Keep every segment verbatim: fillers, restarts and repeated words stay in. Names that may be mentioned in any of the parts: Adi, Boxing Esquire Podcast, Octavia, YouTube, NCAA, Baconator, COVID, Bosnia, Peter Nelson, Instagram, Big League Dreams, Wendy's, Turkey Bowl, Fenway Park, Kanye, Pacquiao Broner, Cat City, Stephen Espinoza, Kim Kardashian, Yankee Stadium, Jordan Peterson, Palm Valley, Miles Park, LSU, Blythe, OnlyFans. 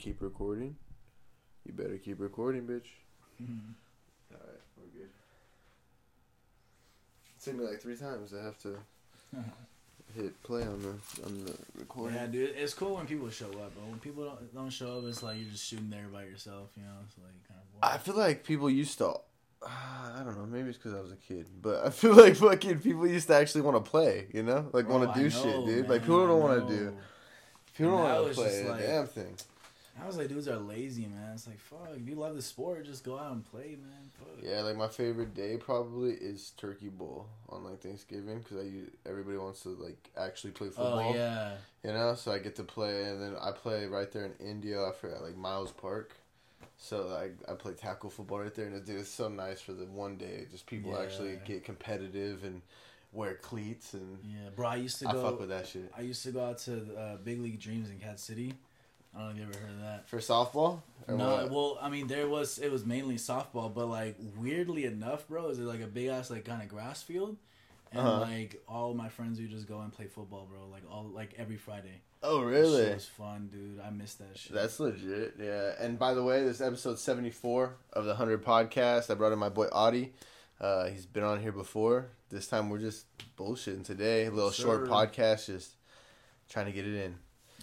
keep recording? You better keep recording, bitch. Mm-hmm. All right, we're good. It took me like three times to have to hit play on the on the recording. Yeah, dude, it's cool when people show up, but when people don't don't show up, it's like you're just shooting there by yourself. You know, it's like kind of boring. I feel like people used to. Uh, I don't know. Maybe it's because I was a kid, but I feel like fucking people used to actually want to play. You know, like want to do shit, dude. Man, like people don't want to do. People don't want to play a damn thing. I was like, dudes are lazy, man. It's like, fuck, if you love the sport, just go out and play, man. Fuck. Yeah, like my favorite day probably is Turkey Bowl on like Thanksgiving because I use, everybody wants to like actually play football. Oh yeah. You know, so I get to play, and then I play right there in India. I forgot like Miles Park. So like I play tackle football right there, and dude, it's so nice for the one day. Just people yeah. actually get competitive and wear cleats and yeah, bro. I used to I go. I fuck with that shit. I used to go out to uh, Big League Dreams in Cat City. I don't know if you ever heard of that. For softball? No, what? Well, I mean, there was, it was mainly softball, but, like, weirdly enough, bro, is it, like, a big-ass, like, kind of grass field, and, uh-huh. like, all my friends would just go and play football, bro, like, all, like, every Friday. Oh, really? It was fun, dude. I miss that shit. That's legit, yeah. And, by the way, this is episode seventy-four of the one hundred Podcast. I brought in my boy, Adi. Uh, he's been on here before. This time, we're just bullshitting today. A little Sir. short podcast, just trying to get it in.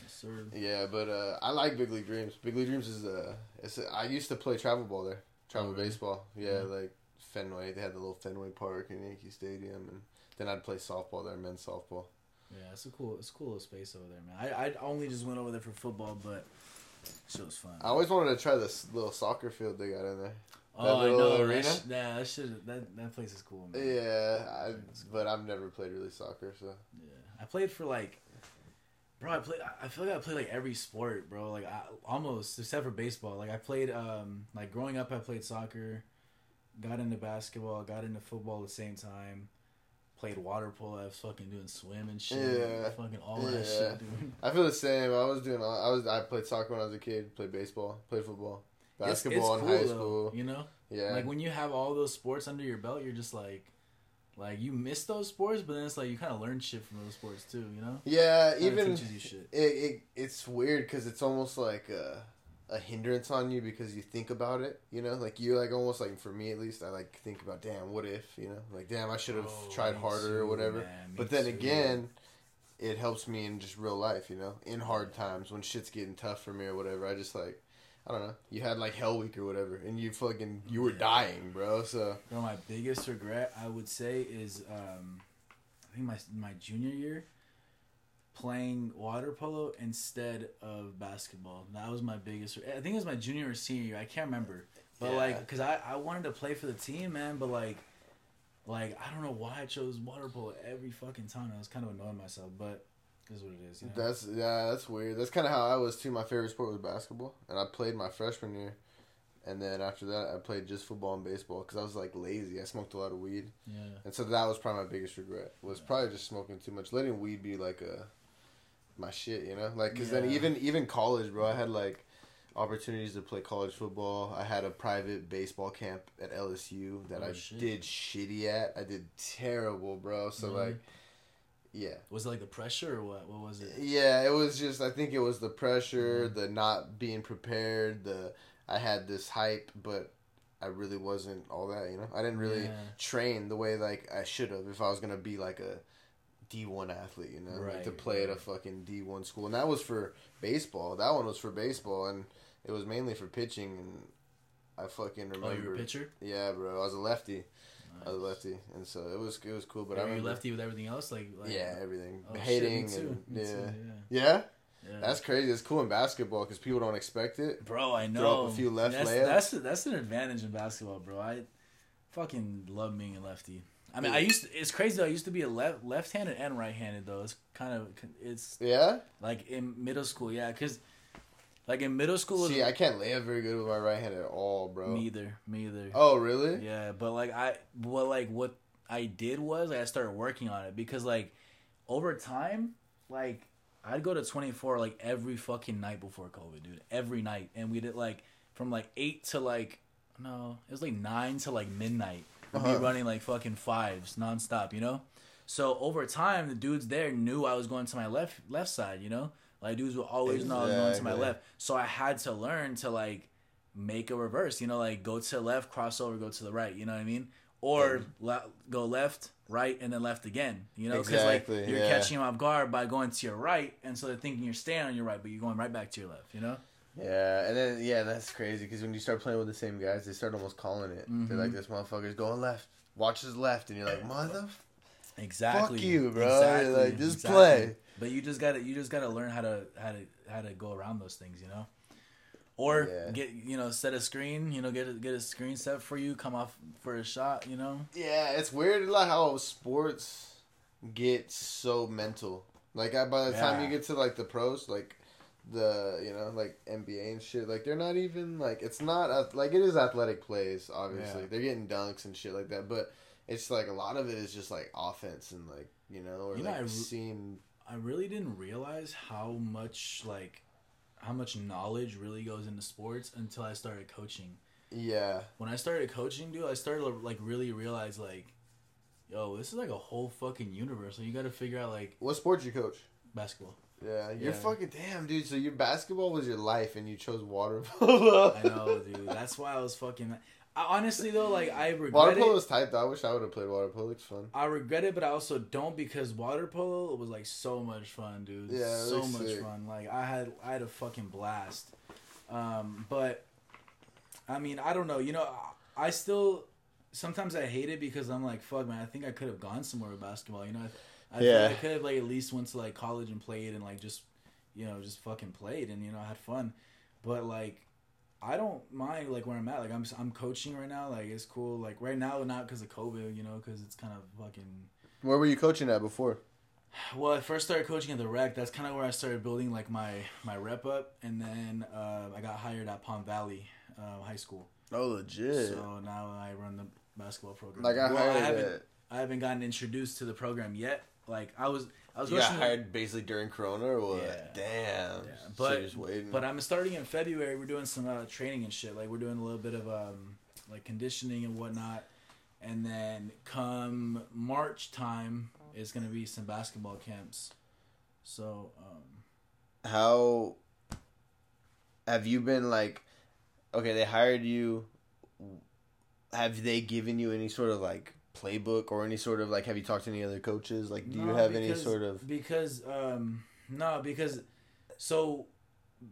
Sir. Yeah, but uh, I like Big League Dreams. Big League Dreams is uh, it's a, I used to play travel ball there, travel oh, really? baseball. Yeah, mm-hmm. like Fenway. They had the little Fenway Park and Yankee Stadium, and then I'd play softball there, men's softball. Yeah, it's a cool, it's a cool little space over there, man. I I only just went over there for football, but it was fun. I always wanted to try this little soccer field they got in there. That oh, I know. Arena. That, sh- nah, that, shit, that that place is cool, man. Yeah, I, cool. but I've never played really soccer, so yeah, I played for like. Bro, I play. I feel like I play like every sport, bro. Like I, almost except for baseball. Like I played, um, like growing up, I played soccer, got into basketball, got into football at the same time, played water polo. I was fucking doing swim and shit. Yeah, fucking all yeah. that shit, dude. I feel the same. I was doing. All, I was. I played soccer when I was a kid. Played baseball. Played football. Basketball it's, it's in cool, high school. Though, you know. Yeah. Like when you have all those sports under your belt, you're just like. Like, you miss those sports, but then it's like you kind of learn shit from those sports, too, you know? Yeah, kinda even... teaches you shit. It, it, it's weird, because it's almost like a, a hindrance on you because you think about it, you know? Like, you, like, almost, like, for me, at least, I, like, think about, damn, what if, you know? Like, damn, I should have oh, tried harder too, or whatever. Man, but then too. again, it helps me in just real life, you know? In hard times, when shit's getting tough for me or whatever, I just, like... I don't know. You had like Hell Week or whatever, and you fucking you were yeah. dying, bro. So, bro, my biggest regret I would say is, um, I think my my junior year, playing water polo instead of basketball. That was my biggest. I think it was my junior or senior year. I can't remember, but yeah. like, cause I, I wanted to play for the team, man. But like, like I don't know why I chose water polo every fucking time. I was kind of annoying myself, but. Is what it is. You know? That's yeah, that's weird. That's kind of how I was too. My favorite sport was basketball, and I played my freshman year, and then after that, I played just football and baseball because I was like lazy. I smoked a lot of weed, yeah, and so that was probably my biggest regret was yeah. probably just smoking too much, letting weed be like a my shit, you know, like because yeah. then even even college, bro, I had like opportunities to play college football. I had a private baseball camp at L S U that oh, I shit. did shitty at. I did terrible, bro. So mm-hmm. like. Yeah. Was it like the pressure or what? What was it? Yeah, it was just, I think it was the pressure, mm-hmm. the not being prepared, the, I had this hype, but I really wasn't all that, you know? I didn't really yeah. train the way, like, I should have if I was going to be, like, a D one athlete, you know? Right. Like, to play at a fucking D one school. And that was for baseball. That one was for baseball, and it was mainly for pitching, and I fucking remember. Oh, you were a pitcher? Yeah, bro. I was a lefty. Nice. I was lefty, and so it was it was cool. But Are I remember you lefty with everything else, like, like yeah, everything oh, hating, shit, me too. And, me yeah. Too, yeah, yeah, yeah. That's crazy. It's cool in basketball because people don't expect it, bro. I know. Throw up a few left that's, layups. That's that's an advantage in basketball, bro. I fucking love being a lefty. I mean, I used to, it's crazy though. I used to be a left left-handed and right-handed though. It's kind of it's yeah, like in middle school, yeah, because. Like, in middle school... See, I can't lay up very good with my right hand at all, bro. Me either. Me either. Oh, really? Yeah, but, like, I... Well, like, what I did was, like, I started working on it. Because, like, over time, like, I'd go to twenty-four, like, every fucking night before COVID, dude. Every night. And we did, like, from, like, eight to, like... No, it was, like, nine to, like, midnight. We'd uh-huh. be running, like, fucking fives nonstop, you know? So, over time, the dudes there knew I was going to my left left side, you know? Like, dudes would always exactly. know I was going to my left. So I had to learn to, like, make a reverse. You know, like, go to the left, cross over, go to the right. You know what I mean? Or le- go left, right, and then left again. You know, because exactly, like you're yeah. catching him off guard by going to your right, and so they're thinking you're staying on your right, but you're going right back to your left. You know. Yeah, and then yeah, that's crazy because when you start playing with the same guys, they start almost calling it. Mm-hmm. They're like, "This motherfucker's going left. Watch his left," and you're like, "Mother, exactly, fuck you, bro. Exactly. Like, just exactly. play." But you just gotta, you just gotta learn how to, how to, how to go around those things. You know. Or yeah. get you know set a screen you know get a, get a screen set for you, come off for a shot, you know. Yeah, it's weird like how sports get so mental. Like I, by the yeah. time you get to like the pros, like the you know like N B A and shit, like they're not even like it's not like it is athletic plays obviously. Yeah. They're getting dunks and shit like that, but it's like a lot of it is just like offense and like you know or you like know, I re- seem. I really didn't realize how much like. how much knowledge really goes into sports until I started coaching. Yeah. When I started coaching, dude, I started like really realize like, yo, this is like a whole fucking universe. Like, you got to figure out like. What sport did you coach? Basketball. Yeah, you're yeah. fucking damn, dude. So your basketball was your life, and you chose water polo. I know, dude. That's why I was fucking. I, honestly though, like I regret water polo it. was tight. Though. I wish I would have played water polo. It's fun. I regret it, but I also don't because water polo was like so much fun, dude. Yeah, so much sick. fun. Like I had, I had a fucking blast. Um, but I mean, I don't know. You know, I still sometimes I hate it because I'm like, fuck, man. I think I could have gone somewhere with basketball. You know, I, I, yeah. I could have like at least went to like college and played and like just, you know, just fucking played and you know had fun. But like. I don't mind like where I'm at. Like I'm I'm coaching right now. Like it's cool. Like right now, not because of COVID, you know, because it's kind of fucking. Where were you coaching at before? Well, I first started coaching at the rec. That's kind of where I started building like my, my rep up, and then uh, I got hired at Palm Valley uh, High School. Oh, legit. So now I run the basketball program. Like I well, hired. I haven't, at... I haven't gotten introduced to the program yet. Like I was. I was you got hired with, basically during Corona or what? Yeah. Damn. Yeah. But, but I'm starting in February. We're doing some uh, training and shit. Like, we're doing a little bit of, um, like, conditioning and whatnot. And then come March time, it's going to be some basketball camps. So, um... How... Have you been, like... Okay, they hired you. Have they given you any sort of, like... playbook or any sort of like have you talked to any other coaches like do no, you have because, any sort of because um no because so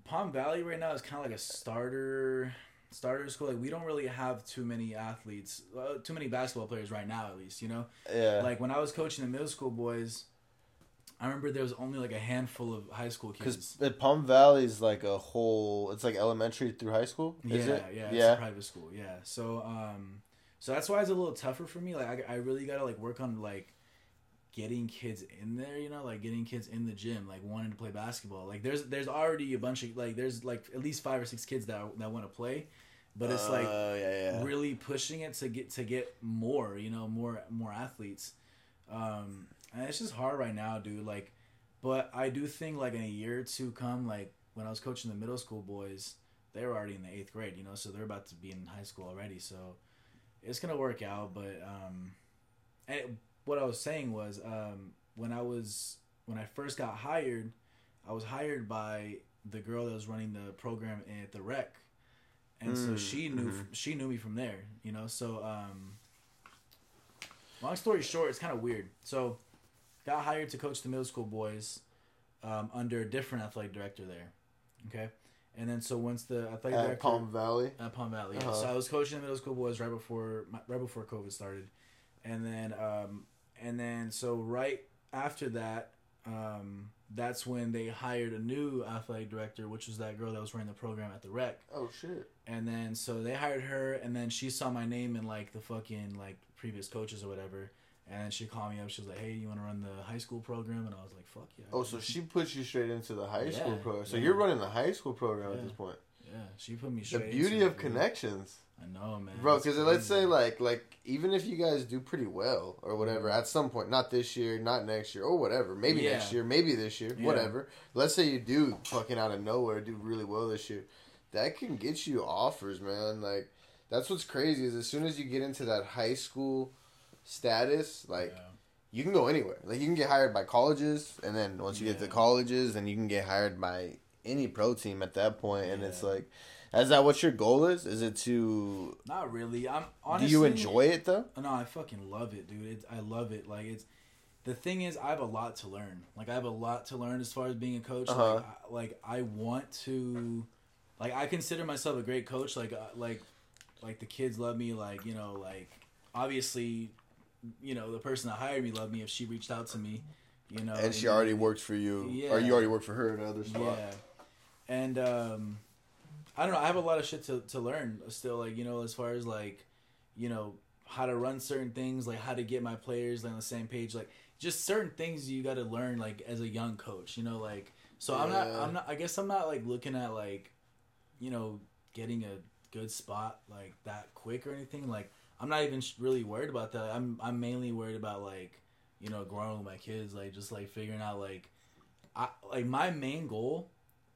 Palm Valley right now is kind of like a starter starter school. Like we don't really have too many athletes uh, too many basketball players right now, at least, you know. Yeah, like when I was coaching the middle school boys, I remember there was only like a handful of high school kids. Because Palm Valley is like a whole it's like elementary through high school, is yeah, it? yeah yeah it's a private school. Yeah, so um So that's why it's a little tougher for me. Like, I, I really got to, like, work on, like, getting kids in there, you know? Like, getting kids in the gym, like, wanting to play basketball. Like, there's there's already a bunch of, like, there's, like, at least five or six kids that that want to play. But it's, like, uh, yeah, yeah. really pushing it to get to get more, you know, more more athletes. Um, and it's just hard right now, dude. Like, but I do think, like, in a year or two come, like, when I was coaching the middle school boys, they were already in the eighth grade, you know? So they're about to be in high school already, so... It's gonna work out, but um, and it, what I was saying was um, when I was when I first got hired, I was hired by the girl that was running the program at the rec, and mm, so she knew mm-hmm. she knew me from there, you know. So um, long story short, it's kind of weird. So got hired to coach the middle school boys um, under a different athletic director there, okay. And then so once the athletic director at Palm Valley at Palm Valley, yeah. Uh-huh. So I was coaching the middle school boys right before right before COVID started, and then um, and then so right after that, um, that's when they hired a new athletic director, which was that girl that was running the program at the rec. Oh shit! And then so they hired her, and then she saw my name in like the fucking like previous coaches or whatever. And she called me up. She was like, "Hey, you want to run the high school program?" And I was like, "Fuck yeah!" Oh, so she put you straight into the high yeah, school program. So yeah. You're running the high school program yeah. at this point. Yeah, she put me straight. The beauty into of connections. I know, man, bro. Because let's say like like even if you guys do pretty well or whatever at some point, not this year, not next year, or whatever, maybe yeah. next year, maybe this year, yeah. whatever. Let's say you do fucking out of nowhere do really well this year, that can get you offers, man. Like that's what's crazy is as soon as you get into that high school. Status like yeah. you can go anywhere. Like, you can get hired by colleges, and then once you yeah. get to colleges, then you can get hired by any pro team at that point. And yeah. it's like, is that what your goal is? Is it to... Not really. I'm honestly... Do you enjoy it, though? No, I fucking love it, dude. It's, I love it. Like, it's... The thing is, I have a lot to learn. Like, I have a lot to learn as far as being a coach. Uh-huh. Like, I, like, I want to... Like, I consider myself a great coach. Like, uh, like, like the kids love me. Like, you know, like, obviously, you know, the person that hired me loved me if she reached out to me, you know. And, and she already worked for you. Yeah. Or you already worked for her at another spot. Yeah. And, um, I don't know. I have a lot of shit to, to learn still. Like, you know, as far as, like, you know, how to run certain things. Like, how to get my players like, on the same page. Like... Just certain things you got to learn, like, as a young coach, you know, like, so yeah. I'm not, I'm not, I guess I'm not, like, looking at, like, you know, getting a good spot, like, that quick or anything, like, I'm not even really worried about that, I'm, I'm mainly worried about, like, you know, growing with my kids, like, just, like, figuring out, like, I, like, my main goal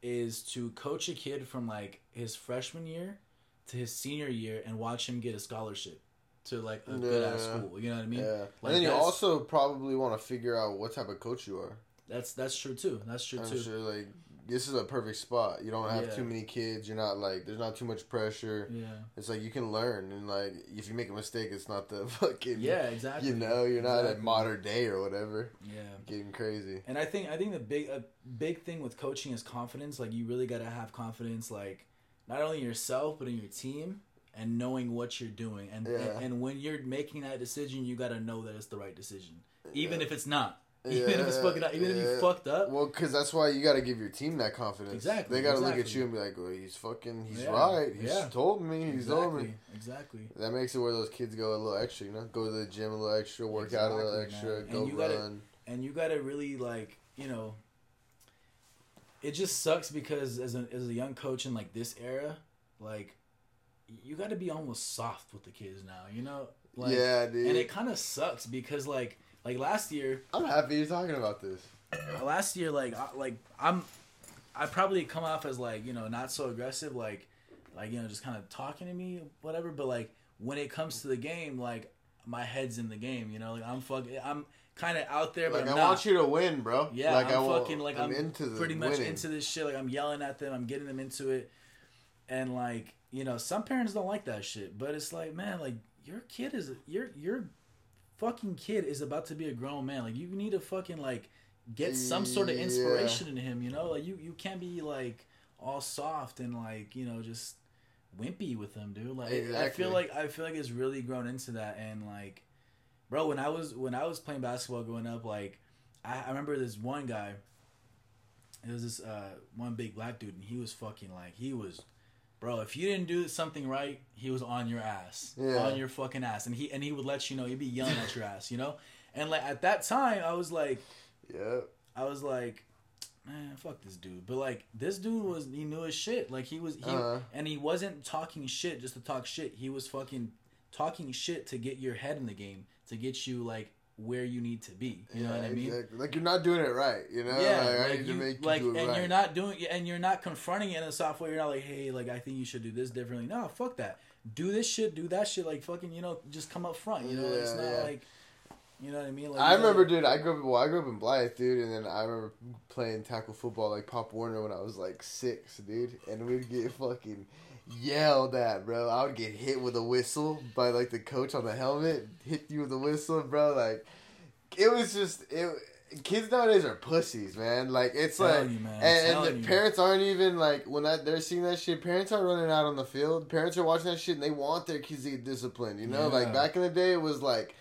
is to coach a kid from, like, his freshman year to his senior year and watch him get a scholarship. To, like, a yeah. good-ass school. You know what I mean? Yeah. Like, and then you also probably want to figure out what type of coach you are. That's that's true, too. That's true, I'm too. Sure, like, this is a perfect spot. You don't have yeah. too many kids. You're not, like, there's not too much pressure. Yeah. It's like, you can learn. And, like, if you make a mistake, it's not the fucking... Yeah, exactly. You know, you're not exactly. at modern day or whatever. Yeah. Getting crazy. And I think I think the big a big thing with coaching is confidence. Like, you really got to have confidence, like, not only in yourself, but in your team. And knowing what you're doing. And, yeah. and and when you're making that decision, you got to know that it's the right decision. Even yeah. if it's not. Even yeah. if it's fucking up. Even yeah. if you fucked up. Well, because that's why you got to give your team that confidence. Exactly. They got to exactly. look at you and be like, well, he's fucking, he's yeah. right. He's yeah. told me. He's exactly. told me. Exactly. That makes it where those kids go a little extra, you know? Go to the gym a little extra, work exactly, out a little extra, man. Go and gotta, run. And you got to really, like, you know, it just sucks because as a, as a young coach in, like, this era, like, you got to be almost soft with the kids now, you know? Like, yeah, dude. And it kind of sucks because, like, like last year... I'm happy you're talking about this. Last year, like, I, like I'm... I probably come off as, like, you know, not so aggressive, like, like you know, just kind of talking to me, whatever. But, like, when it comes to the game, like, my head's in the game, you know? Like, I'm fucking... I'm kind of out there, but like, I'm I not. Want you to win, bro. Yeah, like, I'm I fucking, like, I'm, I'm into pretty much winning. Into this shit. Like, I'm yelling at them. I'm getting them into it. And, like... You know, some parents don't like that shit, but it's like, man, like, your kid is, your your fucking kid is about to be a grown man. Like, you need to fucking, like, get some sort of inspiration yeah. in him, you know? Like, you, you can't be, like, all soft and, like, you know, just wimpy with him, dude. Like, exactly. I feel like, I feel like it's really grown into that, and, like, bro, when I was, when I was playing basketball growing up, like, I, I remember this one guy, it was this uh, one big black dude, and he was fucking, like, he was... Bro, if you didn't do something right, he was on your ass, yeah. on your fucking ass, and he and he would let you know. He'd be yelling at your ass, you know. And like at that time, I was like, yeah, I was like, man, fuck this dude. But like this dude was, he knew his shit. Like he was, he uh-huh. and he wasn't talking shit just to talk shit. He was fucking talking shit to get your head in the game, to get you like where you need to be. You yeah, know what I mean? Exactly. Like you're not doing it right. You know? Yeah. Like, like I need you, to make you like, do it and right. you're not doing, and you're not confronting it in a soft way. You're not like, hey, like I think you should do this differently. No, fuck that. Do this shit. Do that shit. Like fucking, you know, just come up front. You know, yeah, it's not yeah. like, you know what I mean? Like I remember, like, dude. I grew up. Well, I grew up in Blythe, dude, and then I remember playing tackle football like Pop Warner when I was like six, dude, and we'd get fucking. Yelled at, bro. I would get hit with a whistle by like the coach on the helmet. Hit you with a whistle, bro. Like it was just it. Kids nowadays are pussies, man. Like it's telling like, you, man. and, and the parents aren't even like when that they're seeing that shit. Parents aren't running out on the field. Parents are watching that shit and they want their kids to get disciplined. You know, yeah. like back in the day, it was like.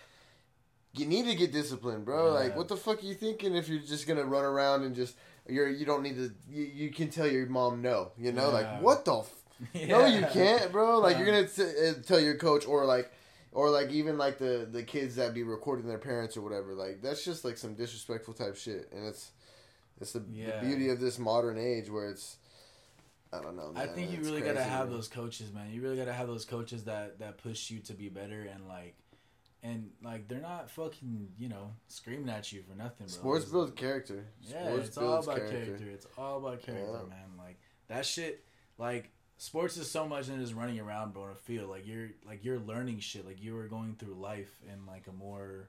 You need to get disciplined, bro. Yeah. Like, what the fuck are you thinking if you're just gonna run around and just you're you don't need to you, you can tell your mom no, you know? Yeah. Like, what the f- yeah. No, you can't, bro. Like, yeah. you're gonna t- tell your coach or like or like even like the the kids that be recording their parents or whatever. Like, that's just like some disrespectful type shit, and it's it's the, yeah. the beauty of this modern age where it's I don't know. Man. I think you it's really crazy, gotta have man. those coaches, man. You really gotta have those coaches that that push you to be better and like. And, like, they're not fucking, you know, screaming at you for nothing, bro. Sports builds character. Yeah, sports it's all about character. character. It's all about character, yeah. man. Like, that shit, like, sports is so much than just running around, bro, on a field. Like, you're, like, you're learning shit. Like, you are going through life in, like, a more,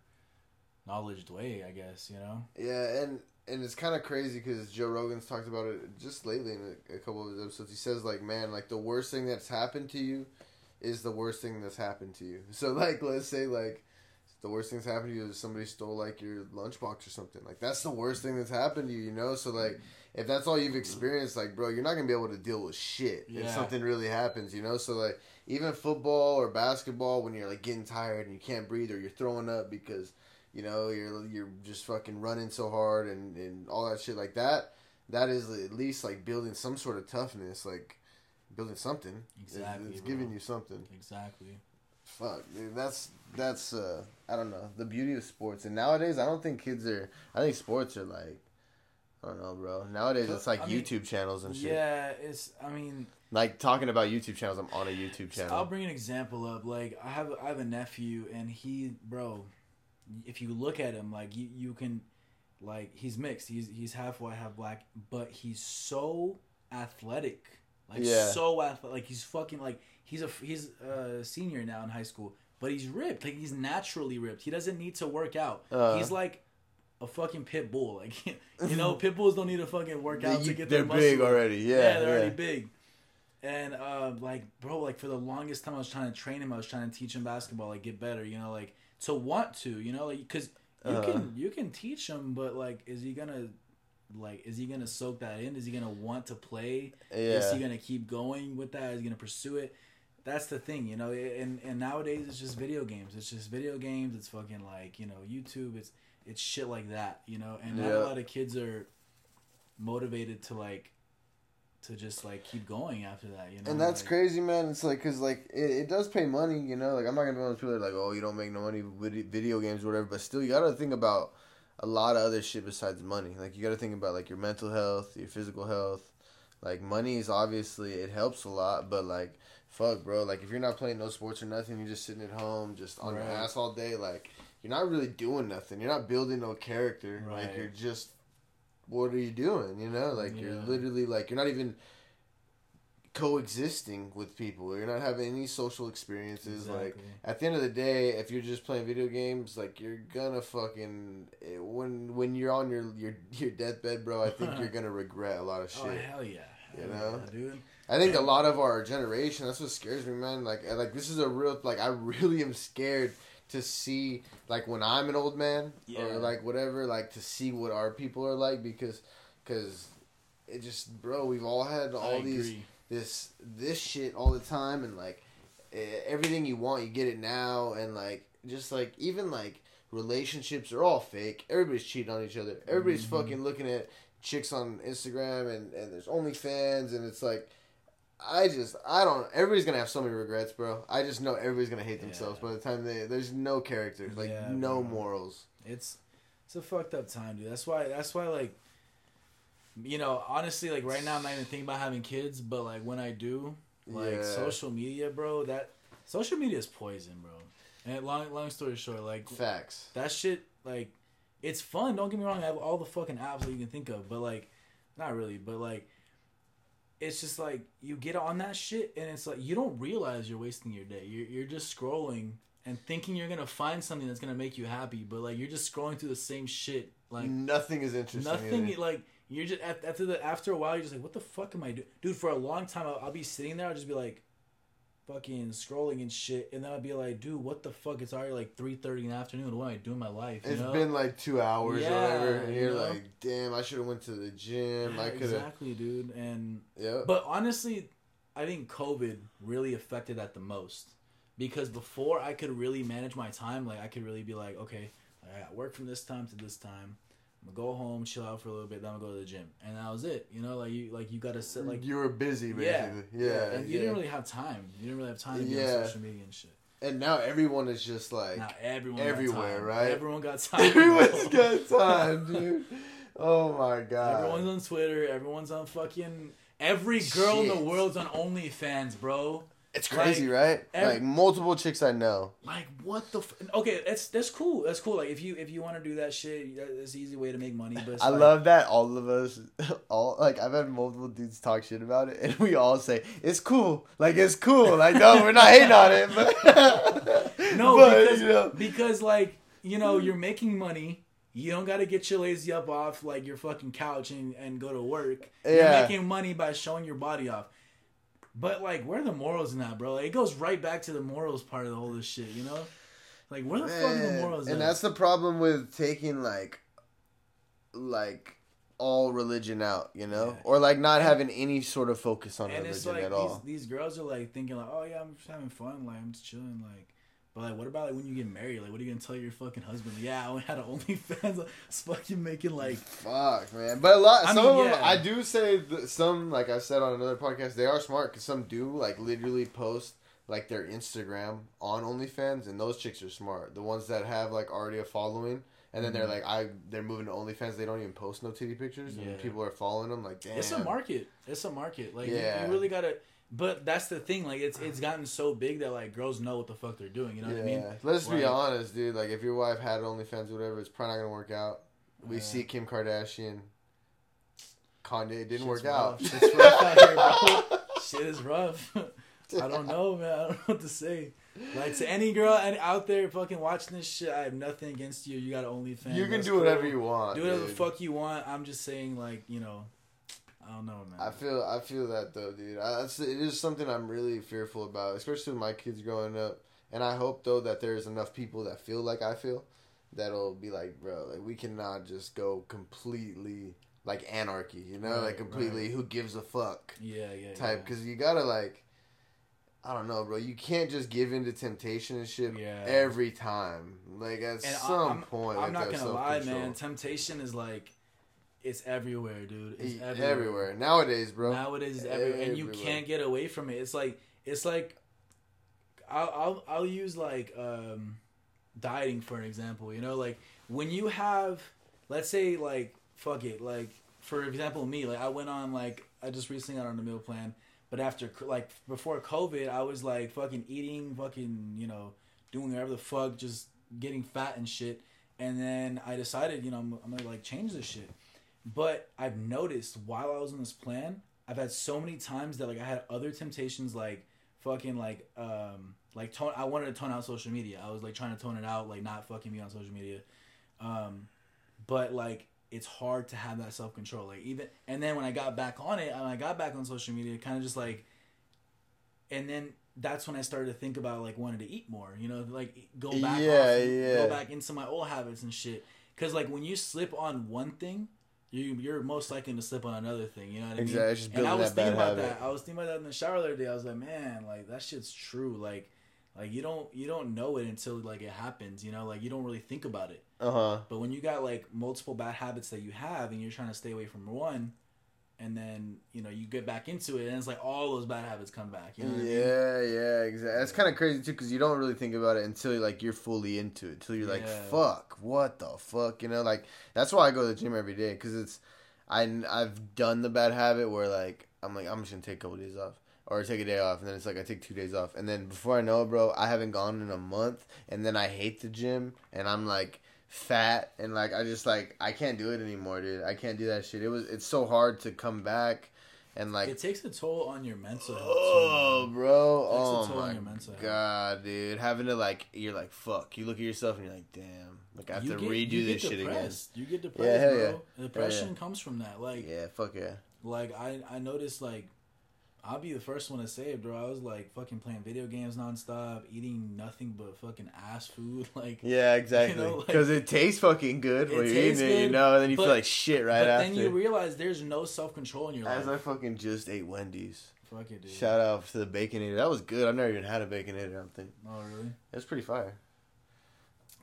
knowledged way, I guess, you know? Yeah, and, and it's kind of crazy because Joe Rogan's talked about it just lately in a, a couple of his episodes. He says, like, man, like, the worst thing that's happened to you is the worst thing that's happened to you. So, like, let's say, like, the worst thing that's happened to you is somebody stole, like, your lunchbox or something. Like, that's the worst thing that's happened to you, you know? So, like, if that's all you've experienced, like, bro, you're not going to be able to deal with shit yeah. if something really happens, you know? So, like, even football or basketball, when you're, like, getting tired and you can't breathe or you're throwing up because, you know, you're you're just fucking running so hard and, and all that shit like that, that is at least, like, building some sort of toughness, like, building something. Exactly. It's, it's giving you something. Exactly. Fuck, dude, that's... That's, uh, I don't know, the beauty of sports. And nowadays, I don't think kids are, I think sports are like, I don't know, bro. Nowadays, it's like I YouTube mean, channels and shit. Yeah, it's, I mean. Like, talking about YouTube channels, I'm on a YouTube channel. I'll bring an example up. Like, I have I have a nephew, and he, bro, if you look at him, like, you, you can, like, he's mixed. He's, he's half white, half black, but he's so athletic. Like, yeah. so athletic. Like, he's fucking, like, he's a, he's a senior now in high school. But he's ripped. Like, he's naturally ripped. He doesn't need to work out. Uh, he's like a fucking pit bull. Like, you know, pit bulls don't need to fucking work out to get their muscle. They're big already. Yeah, yeah, they're yeah. already big. And, uh, like, bro, like, for the longest time I was trying to train him. I was trying to teach him basketball, like, get better, you know, like, to want to, you know, like, because you, uh, can, you can teach him, but, like, is he going to... Like, is he going to soak that in? Is he going to want to play? Yeah. Is he going to keep going with that? Is he going to pursue it? That's the thing, you know, and and nowadays it's just video games. It's just video games. It's fucking like, you know, YouTube. It's it's shit like that, you know, and not yeah. a lot of kids are motivated to, like, to just, like, keep going after that, you know. And that's like, crazy, man. It's like, because, like, it, it does pay money, you know. Like, I'm not going to be one of those people that are like, oh, you don't make no money with video games or whatever, but still you got to think about a lot of other shit besides money. Like, you got to think about, like, your mental health, your physical health. Like, money is obviously, it helps a lot, but, like, fuck, bro, like, if you're not playing no sports or nothing, you're just sitting at home, just on right. your ass all day, like, you're not really doing nothing. You're not building no character. Right. Like, you're just, what are you doing, you know? Like, yeah. you're literally, like, you're not even coexisting with people. You're not having any social experiences. Exactly. Like, at the end of the day, if you're just playing video games, like, you're gonna fucking, when when you're on your, your, your deathbed, bro, I think you're gonna regret a lot of shit. Oh, hell yeah. You know? Yeah, dude. I think a lot of our generation, that's what scares me, man. Like, like this is a real, like, I really am scared to see, like, when I'm an old man yeah. or, like, whatever, like, to see what our people are like because, because it just, bro, we've all had all I these, agree. this, this shit all the time and, like, everything you want, you get it now and, like, just, like, even, like, relationships are all fake. Everybody's cheating on each other. Everybody's mm-hmm. fucking looking at chicks on Instagram and, and there's OnlyFans and it's, like, I just, I don't, everybody's going to have so many regrets, bro. I just know everybody's going to hate themselves yeah. by the time they, there's no character, like, yeah, no bro. morals. It's, it's a fucked up time, dude. That's why, that's why, like, you know, honestly, like, right now I'm not even thinking about having kids, but, like, when I do, like, yeah. social media, bro, that, social media is poison, bro. And long, long story short, like. Facts. That shit, like, it's fun, don't get me wrong, I have all the fucking apps that you can think of, but, like, not really, but, like. It's just like you get on that shit and it's like you don't realize you're wasting your day. You're you're just scrolling and thinking you're gonna find something that's gonna make you happy, but like you're just scrolling through the same shit. Like nothing is interesting. Nothing either. Like you're just after the after a while you're just like, what the fuck am I doing, dude? For a long time I'll, I'll be sitting there. I'll just be like, fucking scrolling and shit, and then I'll be like, dude, what the fuck? It's already like three thirty in the afternoon. What am I doing in my life? You it's know? been like two hours yeah, or whatever, and you're you know? like, damn, I should have went to the gym. Yeah, I could exactly, dude. And yeah, but honestly, I think COVID really affected that the most because before I could really manage my time. Like I could really be like, okay, I got work from this time to this time. I'm gonna go home, chill out for a little bit, then I'm gonna go to the gym, and that was it. You know, like you, like you gotta sit, like you were busy, basically. Yeah, yeah. And you yeah. didn't really have time. You didn't really have time to be yeah. on social media and shit. And now everyone is just like now everyone everywhere, got time. right? Everyone got time. Everyone's got time, dude. Oh my god. Everyone's on Twitter. Everyone's on fucking. Every girl Shit. in the world's on OnlyFans, bro. It's crazy, like, right? Every, like multiple chicks I know. Like what the? F- okay, that's that's cool. That's cool. Like if you if you want to do that shit, that's an easy way to make money. But it's I like, love that all of us, all like I've had multiple dudes talk shit about it, and we all say it's cool. Like it's cool. Like no, we're not hating on it. But no, but, because you know. because like you know, you're making money. You don't got to get your lazy up off, like, your fucking couch and, and go to work. Yeah. You're making money by showing your body off. But, like, where are the morals in that, bro? Like, it goes right back to the morals part of the whole this shit, you know? Like, where the Man. fuck are the morals in? And at? That's the problem with taking, like, like, all religion out, you know? Yeah. Or, like, not and, having any sort of focus on and religion it's like at these, all. These girls are, like, thinking, like, oh, yeah, I'm just having fun. Like, I'm just chilling, like. But, like, what about, like, when you get married? Like, what are you going to tell your fucking husband? Like, yeah, I only had an OnlyFans. Like, it's fucking making, like... Fuck, man. But a lot... I some mean, of yeah. them... I do say that some, like I said on another podcast, they are smart because some do, like, literally post, like, their Instagram on OnlyFans. And those chicks are smart. The ones that have, like, already a following. And then mm-hmm. they're, like, I they're moving to OnlyFans. They don't even post no titty pictures. Yeah. And people are following them. Like, damn. It's a market. It's a market. Like, yeah. you, you really got to... But that's the thing, like, it's it's gotten so big that, like, girls know what the fuck they're doing, you know yeah. what I mean? Let's like, be honest, dude. Like, if your wife had OnlyFans or whatever, it's probably not going to work out. We yeah. see Kim Kardashian. Kanye, it didn't Shit's work rough. out. Shit's rough out here, bro. Shit is rough. I don't know, man. I don't know what to say. Like, to any girl out there fucking watching this shit, I have nothing against you. You got OnlyFans. You can do cool. whatever you want. Do whatever dude. the fuck you want. I'm just saying, like, you know... I don't know, man. I feel I feel that though, dude. I, it is something I'm really fearful about, especially with my kids growing up. And I hope though that there's enough people that feel like I feel, that'll be like, bro, like we cannot just go completely like anarchy, you know, right, like completely right. who gives a fuck, yeah, yeah, type. Because yeah. you gotta like, I don't know, bro. You can't just give in to temptation and shit yeah. every time. Like at and some I'm, point, I'm like, not gonna lie, man. Temptation is like. It's everywhere, dude. It's everywhere. everywhere. Nowadays, bro. Nowadays, it's everywhere. And you can't get away from it. It's like, it's like, I'll, I'll, I'll use like, um, dieting for an example, you know, like when you have, let's say like, fuck it. Like for example, me, like I went on, like, I just recently got on a meal plan, but after like before COVID, I was like fucking eating, fucking, you know, doing whatever the fuck, just getting fat and shit. And then I decided, you know, I'm, I'm going to like change this shit. But I've noticed while I was on this plan, I've had so many times that like I had other temptations, like fucking like um like tone. I wanted to tone out social media. I was like trying to tone it out, like not fucking be on social media. Um, but like it's hard to have that self control. Like even and then when I got back on it, and I got back on social media, kind of just like. And then that's when I started to think about like wanting to eat more. You know, like go back, yeah, off and yeah. go back into my old habits and shit. Because like when you slip on one thing. You, you're most likely to slip on another thing, you know what I exactly. mean? Just and I was thinking about habit. that. I was thinking about that in the shower the other day. I was like, man, like that shit's true. Like, like you don't you don't know it until like it happens. You know, like you don't really think about it. Uh huh. But when you got like multiple bad habits that you have, and you're trying to stay away from one, and then you know you get back into it, and it's like all those bad habits come back. You know what yeah, I mean? yeah, exactly. That's kind of crazy too, because you don't really think about it until like you're fully into it. Until you're yeah. like, fuck, what the fuck, you know? Like that's why I go to the gym every day, because it's, I I've done the bad habit where like I'm like I'm just gonna take a couple days off. Or take a day off, and then it's like I take two days off, and then before I know it, bro, I haven't gone in a month, and then I hate the gym, and I'm like fat, and like I just like I can't do it anymore, dude. I can't do that shit. It was it's so hard to come back, and like it takes a toll on your mental health. Oh, too, bro, it takes oh a toll my on your mental health. God, dude, having to like you're like fuck. You look at yourself and you're like, damn, like I have you to get, redo this shit again. You get depressed, yeah, bro. Yeah. Depression yeah, yeah. comes from that. Like yeah, fuck yeah. Like I I noticed like. I'll be the first one to say it, bro. I was, like, fucking playing video games nonstop, eating nothing but fucking ass food. Like, yeah, exactly. Because you know, like, it tastes fucking good when you're eating it, you know? And then you but, feel like shit right but after. But then you realize there's no self-control in your life. As I fucking just ate Wendy's. Fuck it, dude. Shout out to the Baconator. That was good. I've never even had a Baconator, I don't think. Oh, really? It was pretty fire.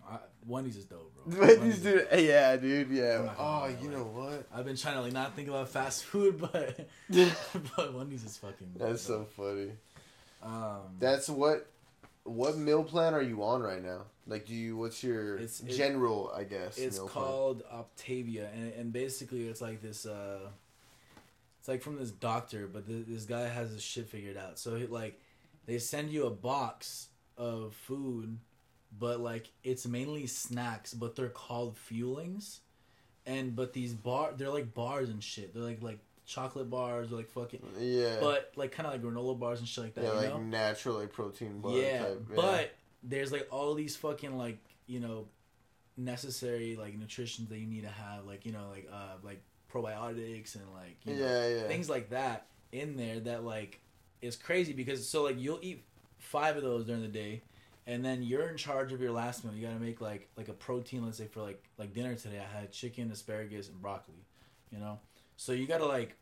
I, Wendy's is dope, bro. Wendy's, Wendy's dude. Is, yeah, dude. Yeah. Oh, you know what? I've been trying to like not think about fast food, but but Wendy's is fucking. That's dope. So funny. Um, That's what. What meal plan are you on right now? Like, do you? What's your it's, general? It, I guess it's meal called plan? Octavia, and and basically it's like this. Uh, it's like from this doctor, but this, this guy has his shit figured out. So he, like, they send you a box of food. But, like, it's mainly snacks, but they're called fuelings. And, but these bar, they're, like, bars and shit. They're, like, like chocolate bars or, like, fucking. Yeah. But, like, kind of like granola bars and shit like that, yeah, you like know? Natural, like, protein bar yeah, type. Yeah, but there's, like, all these fucking, like, you know, necessary like nutrition that you need to have, like, you know, like uh like probiotics and like, you know, yeah, yeah. things like that in there that like is crazy because so like you'll eat five of those during the day and then you're in charge of your last meal. You gotta make like like a protein, let's say for like like dinner today I had chicken, asparagus and broccoli, you know? So you gotta like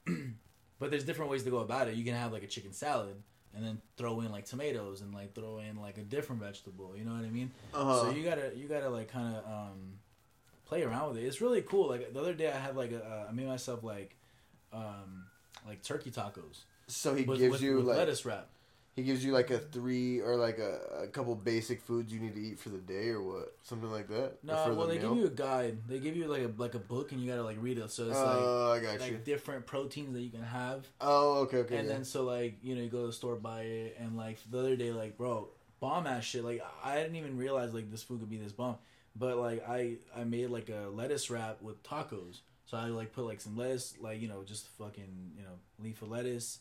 but there's different ways to go about it. You can have like a chicken salad and then throw in like tomatoes and like throw in like a different vegetable, you know what I mean? Uh-huh. So you gotta you gotta like kind of um, play around with it. It's really cool. Like the other day, I had like a, uh, I made myself like um, like turkey tacos. So he with, gives with, you with like lettuce wrap. He gives you like a three or like a, a couple basic foods you need to eat for the day or what, something like that. No, nah, well the they meal? give you a guide. They give you like a like a book and you gotta like read it. So it's oh, like, I got like you. different proteins that you can have. Oh, okay, okay. And yeah. then so like you know you go to the store, buy it, and like the other day like bro, bomb ass shit. Like I didn't even realize like this food could be this bomb. But, like, I, I made, like, a lettuce wrap with tacos. So I, like, put, like, some lettuce, like, you know, just fucking, you know, leaf of lettuce,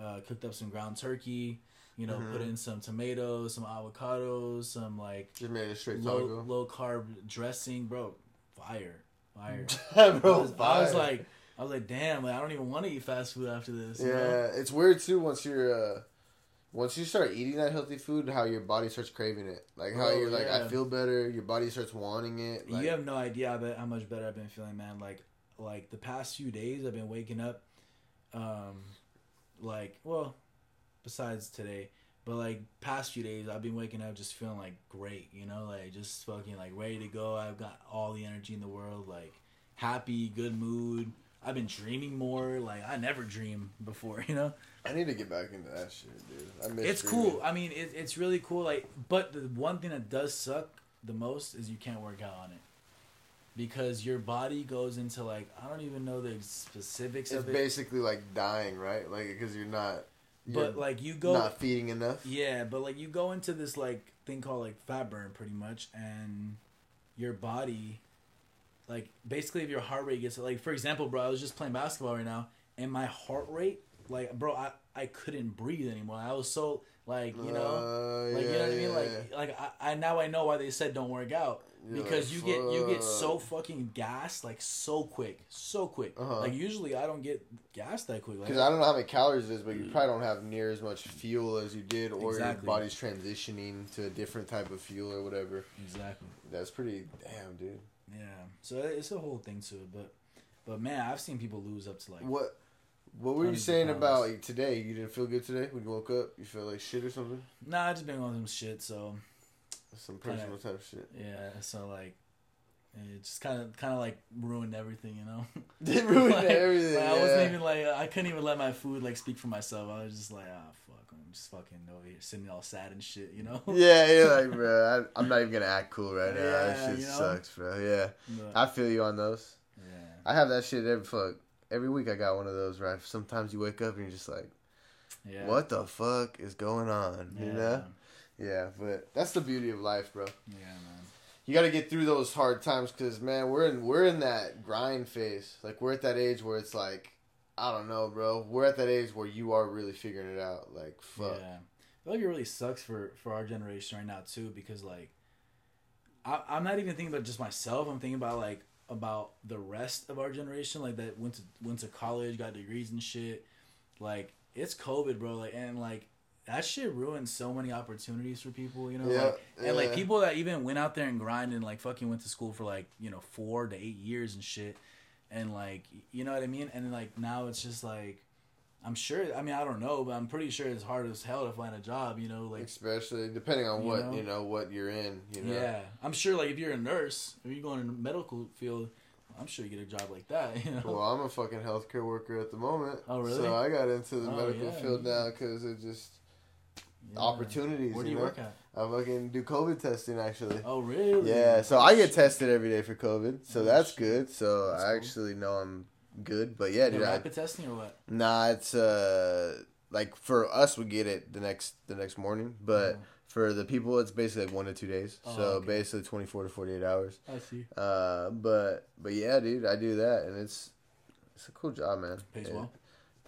uh, cooked up some ground turkey, you know, mm-hmm. put in some tomatoes, some avocados, some, like, just made a straight low, taco. Low-carb dressing. Bro, fire. Fire. Bro, I was, fire. I was, like, I was like, damn, like, I don't even want to eat fast food after this. Yeah, you know? It's weird, too, once you're, uh... once you start eating that healthy food, how your body starts craving it. Like, how oh, you're like, yeah. I feel better. Your body starts wanting it. Like, you have no idea how much better I've been feeling, man. Like, like the past few days, I've been waking up, um, like, well, besides today. But, like, past few days, I've been waking up just feeling, like, great. You know, like, just fucking, like, ready to go. I've got all the energy in the world. Like, happy, good mood. I've been dreaming more. Like, I never dreamed before, you know? I need to get back into that shit, dude. I miss It's dreaming. cool. I mean, it, it's really cool. Like, but the one thing that does suck the most is you can't work out on it. Because your body goes into, like, I don't even know the specifics it's of it. It's basically, like, dying, right? Like, because you're not... You're but, like, you go... Not feeding enough? Yeah, but, like, you go into this, like, thing called, like, fat burn, pretty much. And your body... Like, basically, if your heart rate gets... Like, for example, bro, I was just playing basketball right now, and my heart rate... Like, bro, I, I couldn't breathe anymore. I was so, like, you know... Uh, like, yeah, you know what I mean? Yeah, like, yeah. like I, I now I know why they said don't work out. You're because like, you get you get so fucking gassed, like, so quick. So quick. Uh-huh. Like, usually, I don't get gassed that quick. Because like, I don't know how many calories it is, but you probably don't have near as much fuel as you did, or exactly. your body's transitioning to a different type of fuel or whatever. Exactly. That's pretty... Damn, dude. Yeah, so it's a whole thing to it, but, but man, I've seen people lose up to like what? What were you saying about like, today? You didn't feel good today when you woke up. You felt like shit or something? Nah, I just been on some shit, so some personal kinda, type of shit. Yeah, so like it just kind of kind of like ruined everything, you know? It ruined like, everything. Like, yeah. I wasn't even like I couldn't even let my food like speak for myself. I was just like, ah, fuck, I'm just fucking over here sitting all sad and shit, you know? Yeah, you're like, bro, I, I'm not even gonna act cool right now. Yeah, that shit you know? sucks, bro. Yeah, but, I feel you on those. Yeah, I have that shit every fuck every week. I got one of those. Right, sometimes you wake up and you're just like, yeah. what the fuck is going on? You yeah. know? Yeah, but that's the beauty of life, bro. Yeah, man. You got to get through those hard times because, man, we're in we're in that grind phase. Like, we're at that age where it's like, I don't know, bro. We're at that age where you are really figuring it out. Like, fuck. Yeah. I feel like it really sucks for, for our generation right now, too, because, like, I, I'm not even thinking about just myself. I'm thinking about, like, about the rest of our generation, like, that went to, went to college, got degrees and shit. Like, it's COVID, bro. Like, and, like, that shit ruined so many opportunities for people, you know? Yeah, like, and, yeah. like, people that even went out there and grinded and, like, fucking went to school for, like, you know, four to eight years and shit. And, like, you know what I mean? And, like, now it's just, like, I'm sure, I mean, I don't know, but I'm pretty sure it's hard as hell to find a job, you know? Like, especially, depending on you what, know? you know, what you're in, you know? Yeah. I'm sure, like, if you're a nurse, or you're going in the medical field, I'm sure you get a job like that, you know? Well, I'm a fucking healthcare worker at the moment. Oh, really? So I got into the oh, medical yeah, field yeah. now because it just... Yeah. Opportunities. Where do you, you know? work at? I fucking do COVID testing actually. Oh really? Yeah, so I get tested every day for COVID, so that's good. So that's I cool. actually know I'm good, but yeah, dude. Rapid testing or what? Nah, it's uh like for us we get it the next the next morning, but oh. for the people it's basically like one to two days, oh, so okay. basically twenty four to forty eight hours. I see. Uh, but but yeah, dude, I do that, and it's it's a cool job, man. Pays it, well.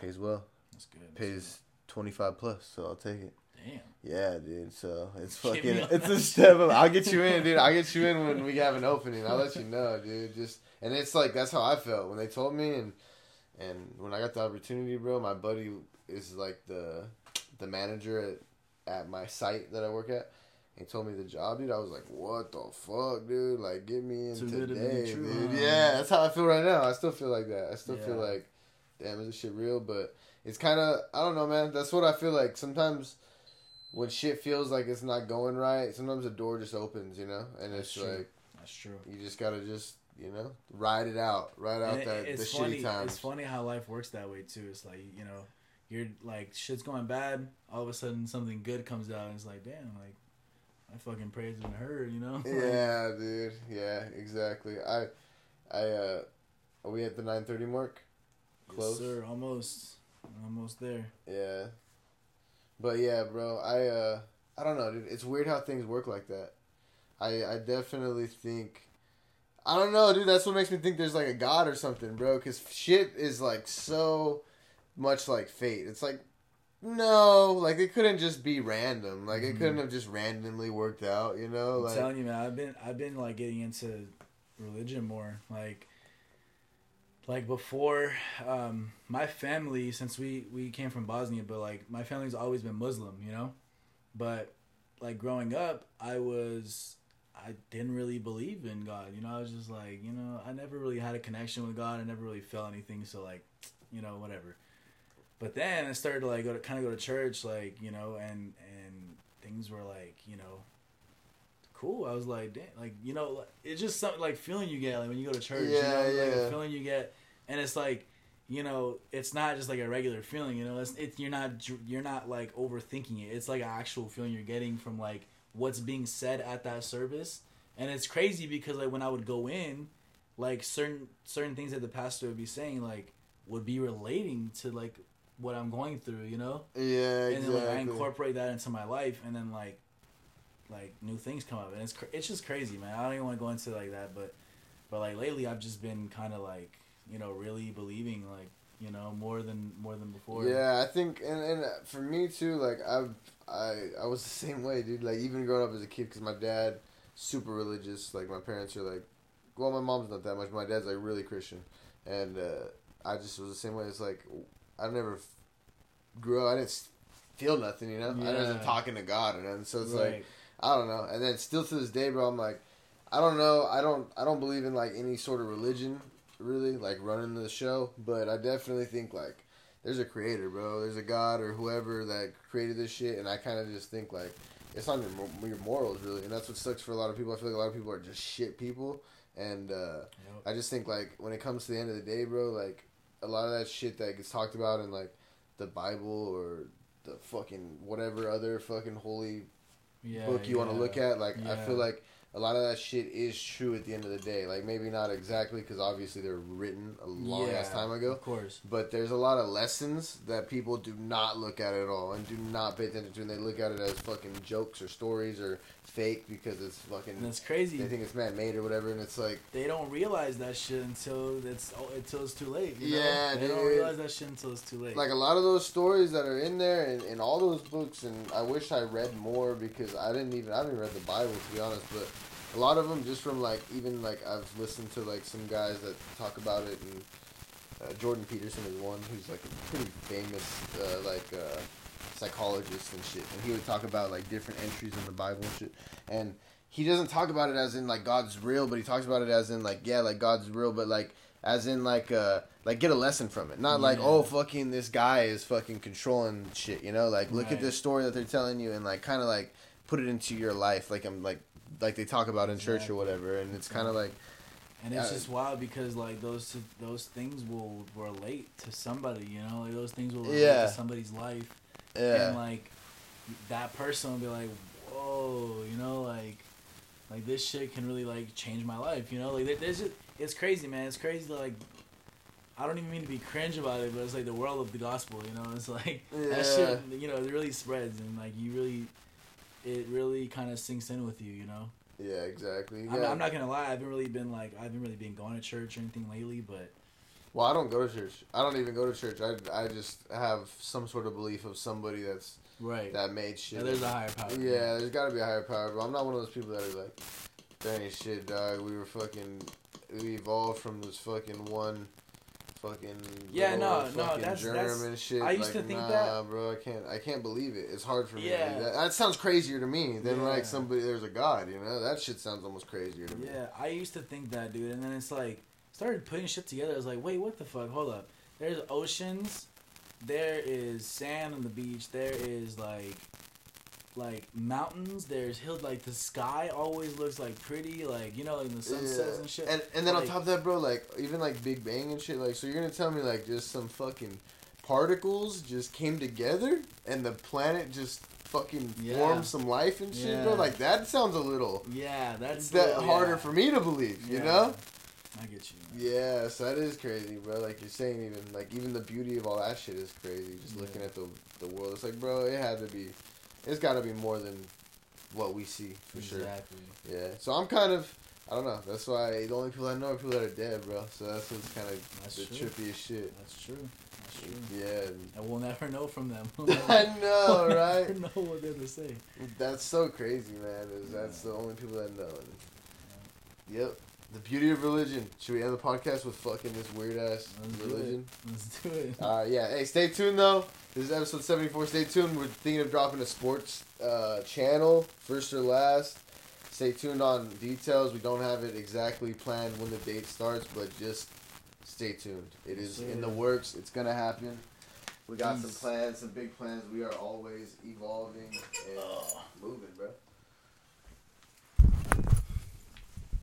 Pays well. That's good. Pays twenty five plus, so I'll take it. Damn. Yeah, dude. So it's fucking. It's a step. I'll get you in, dude. I'll get you in when we have an opening. I'll let you know, dude. Just and it's like that's how I felt when they told me, and and when I got the opportunity, bro. My buddy is like the the manager at at my site that I work at. He told me the job, dude. I was like, what the fuck, dude? Like, get me in so today, true, dude. Huh? Yeah, that's how I feel right now. I still feel like that. I still yeah. feel like, damn, is this shit real? But it's kind of, I don't know, man. That's what I feel like. Sometimes when shit feels like it's not going right, sometimes the door just opens, you know? And that's it's true. like, that's true. You just got to just, you know, ride it out. Ride out and that it's the funny, shitty times. It's funny how life works that way, too. It's like, you know, you're like, shit's going bad. All of a sudden, something good comes out. And it's like, damn, like. I fucking praised and heard, you know? Yeah, dude. Yeah, exactly. I, I, uh, are we at the nine thirty mark? Close? Yes, sir. Almost. Almost there. Yeah. But yeah, bro, I, uh, I don't know, dude. It's weird how things work like that. I, I definitely think, I don't know, dude. That's what makes me think there's like a God or something, bro. Because shit is like so much like fate. It's like, no, like it couldn't just be random. Like it couldn't have just randomly worked out, you know? Like, I'm telling you, man, I've been I've been like getting into religion more. Like like before, um, my family, since we, we came from Bosnia, but like my family's always been Muslim, you know? But like growing up I was I didn't really believe in God, you know, I was just like, you know, I never really had a connection with God, I never really felt anything, so like, you know, whatever. But then I started to like go to kind of go to church, like, you know, and and things were like, you know, cool. I was like, damn, like, you know, it's just something like feeling you get like when you go to church, yeah, you know, yeah. Like, feeling you get, and it's like, you know, it's not just like a regular feeling, you know, it's, it's you're not you're not like overthinking it. It's like an actual feeling you're getting from like what's being said at that service, and it's crazy because like when I would go in, like certain certain things that the pastor would be saying like would be relating to like. What I'm going through, you know? Yeah, exactly. And then, like, I incorporate that into my life, and then, like, like new things come up. And it's it's just crazy, man. I don't even want to go into it like that, but, but like, lately I've just been kind of, like, you know, really believing, like, you know, more than more than before. Yeah, I think, and, and for me, too, like, I've, I, I was the same way, dude. Like, even growing up as a kid, because my dad, super religious. Like, my parents are, like, well, my mom's not that much. My dad's, like, really Christian. And uh, I just was the same way. It's like... I never grew up, I didn't feel nothing, you know? Yeah. I wasn't talking to God or nothing, so it's right. Like, I don't know. And then still to this day, bro, I'm like, I don't know, I don't I don't believe in, like, any sort of religion, really, like, running the show, but I definitely think, like, there's a creator, bro, there's a God or whoever that created this shit, and I kind of just think, like, it's on your, your morals, really, and that's what sucks for a lot of people. I feel like a lot of people are just shit people, and uh, yep. I just think, like, when it comes to the end of the day, bro, like, a lot of that shit that gets talked about in, like, the Bible or the fucking whatever other fucking holy yeah, book you yeah. want to look at, like, yeah. I feel like a lot of that shit is true at the end of the day. Like, maybe not exactly, because obviously they were written a long-ass yeah, time ago. Of course. But there's a lot of lessons that people do not look at at all and do not pay attention to, and they look at it as fucking jokes or stories or fake because it's fucking... And it's crazy. They think it's man-made or whatever, and it's like... They don't realize that shit until it's until it's too late, you know? Yeah, They dude. don't realize that shit until it's too late. Like, a lot of those stories that are in there and, and all those books, and I wish I read more because I didn't even... I haven't even read the Bible, to be honest, but... A lot of them just from, like, even, like, I've listened to, like, some guys that talk about it, and uh, Jordan Peterson is one who's, like, a pretty famous, uh, like, uh, psychologist and shit, and he would talk about, like, different entries in the Bible and shit, and he doesn't talk about it as in, like, God's real, but he talks about it as in, like, yeah, like, God's real, but, like, as in, like, uh, like, get a lesson from it. Not like, yeah. oh, fucking, this guy is fucking controlling shit, you know? Like, look right. at this story that they're telling you and, like, kind of, like, put it into your life. Like, I'm, like... like they talk about in exactly. church or whatever, and it's kind of like, and it's uh, just wild because like those two, those things will relate to somebody, you know, like those things will relate yeah. to somebody's life, yeah. and like that person will be like, whoa, you know, like, like this shit can really like change my life, you know, like there's just it's crazy, man, it's crazy, like. I don't even mean to be cringe about it, but it's like the world of the gospel, you know, it's like yeah. that shit, you know, it really spreads, and like you really. It really kind of sinks in with you, you know? Yeah, exactly. Yeah. I'm, I'm not going to lie. I haven't really been, like, I haven't really been going to church or anything lately, but Well, I don't go to church. I don't even go to church. I, I just have some sort of belief of somebody that's right that made shit. Yeah, there's a higher power. Yeah, man. There's got to be a higher power. But I'm not one of those people that are like, "That ain't shit, dog. We were fucking. We evolved from this fucking one." Fucking yeah, no, fucking no, that's German that's, shit. I used like, to think nah, that, nah, bro. I can't, I can't believe it. It's hard for me. Yeah. to believe that. That sounds crazier to me than yeah. like somebody. There's a god, you know. That shit sounds almost crazier to me. Yeah, I used to think that, dude, and then it's like started putting shit together. I was like, wait, what the fuck? Hold up. There's oceans. There is sand on the beach. There is like, like mountains. There's hills. Like the sky always looks like pretty. Like you know, like the sunsets yeah. and shit. And and then like, on top of that, bro, like even like Big Bang and shit. Like so, you're gonna tell me like just some fucking particles just came together and the planet just fucking yeah. formed some life and shit, yeah. bro. Like that sounds a little yeah, that's that little, harder yeah. for me to believe. You yeah. know. I get you. Man. Yeah, so that is crazy, bro. Like you're saying, even like even the beauty of all that shit is crazy. Just yeah. looking at the the world, it's like, bro, it had to be, it's got to be more than what we see for exactly. sure. Exactly. Yeah. So I'm kind of, I don't know. That's why the only people I know are people that are dead, bro. So that's what's kind of that's the true. trippiest shit. That's true. That's true. Yeah. And we'll never know from them. We'll never, I know, we'll right? Never know what they're gonna say. That's so crazy, man. Is yeah. that's the only people that know. Yeah. Yep. The beauty of religion. Should we end the podcast with fucking this weird ass Let's religion? Do Let's do it. Uh, yeah. Hey, stay tuned though. This is episode seventy-four. Stay tuned. We're thinking of dropping a sports uh, channel, first or last. Stay tuned on details. We don't have it exactly planned when the date starts, but just stay tuned. It is in the works. It's gonna happen. We got Jeez. some plans, some big plans. We are always evolving and moving, bro.